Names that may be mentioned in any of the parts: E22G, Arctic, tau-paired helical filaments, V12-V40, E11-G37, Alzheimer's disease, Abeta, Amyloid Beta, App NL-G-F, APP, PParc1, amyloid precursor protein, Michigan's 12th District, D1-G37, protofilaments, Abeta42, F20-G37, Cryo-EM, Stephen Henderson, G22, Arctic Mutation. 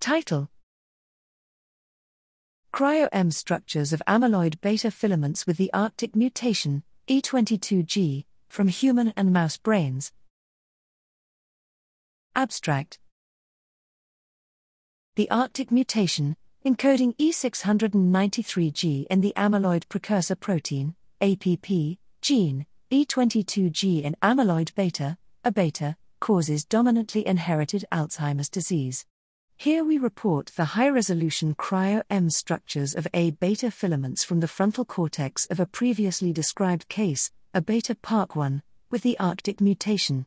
Title: Cryo-EM structures of amyloid beta filaments with the Arctic mutation, E22G, from human and mouse brains. Abstract: The Arctic mutation, encoding E693G in the amyloid precursor protein, APP, gene, E22G in amyloid beta, Abeta, causes dominantly inherited Alzheimer's disease. Here we report the high-resolution cryo-EM structures of Abeta filaments from the frontal cortex of a previously described case, PParc1, with the Arctic mutation.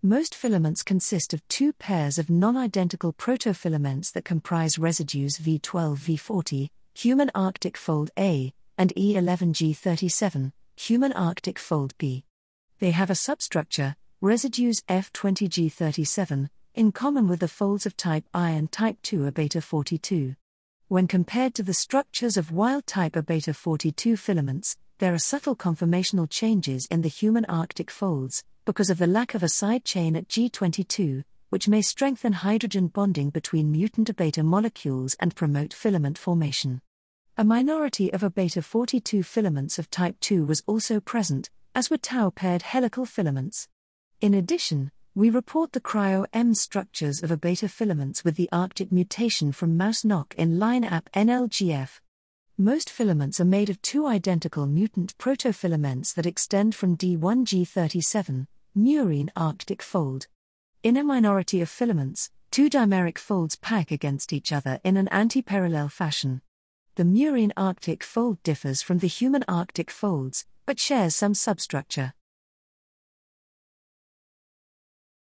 Most filaments consist of two pairs of non-identical protofilaments that comprise residues V12-V40, human Arctic fold A, and E11-G37, human Arctic fold B. They have a substructure, residues F20-G37, in common with the folds of type I and type II Abeta42. When compared to the structures of wild-type Abeta42 filaments, there are subtle conformational changes in the human Arctic folds, because of the lack of a side chain at G22, which may strengthen hydrogen bonding between mutant Abeta molecules and promote filament formation. A minority of Abeta42 filaments of type II was also present, as were tau-paired helical filaments. In addition, we report the cryo-EM structures of Abeta filaments with the Arctic mutation from mouse knock in line App NL-G-F. Most filaments are made of two identical mutant protofilaments that extend from D1-G37, murine Arctic fold. In a minority of filaments, two dimeric folds pack against each other in an anti-parallel fashion. The murine Arctic fold differs from the human Arctic folds, but shares some substructure.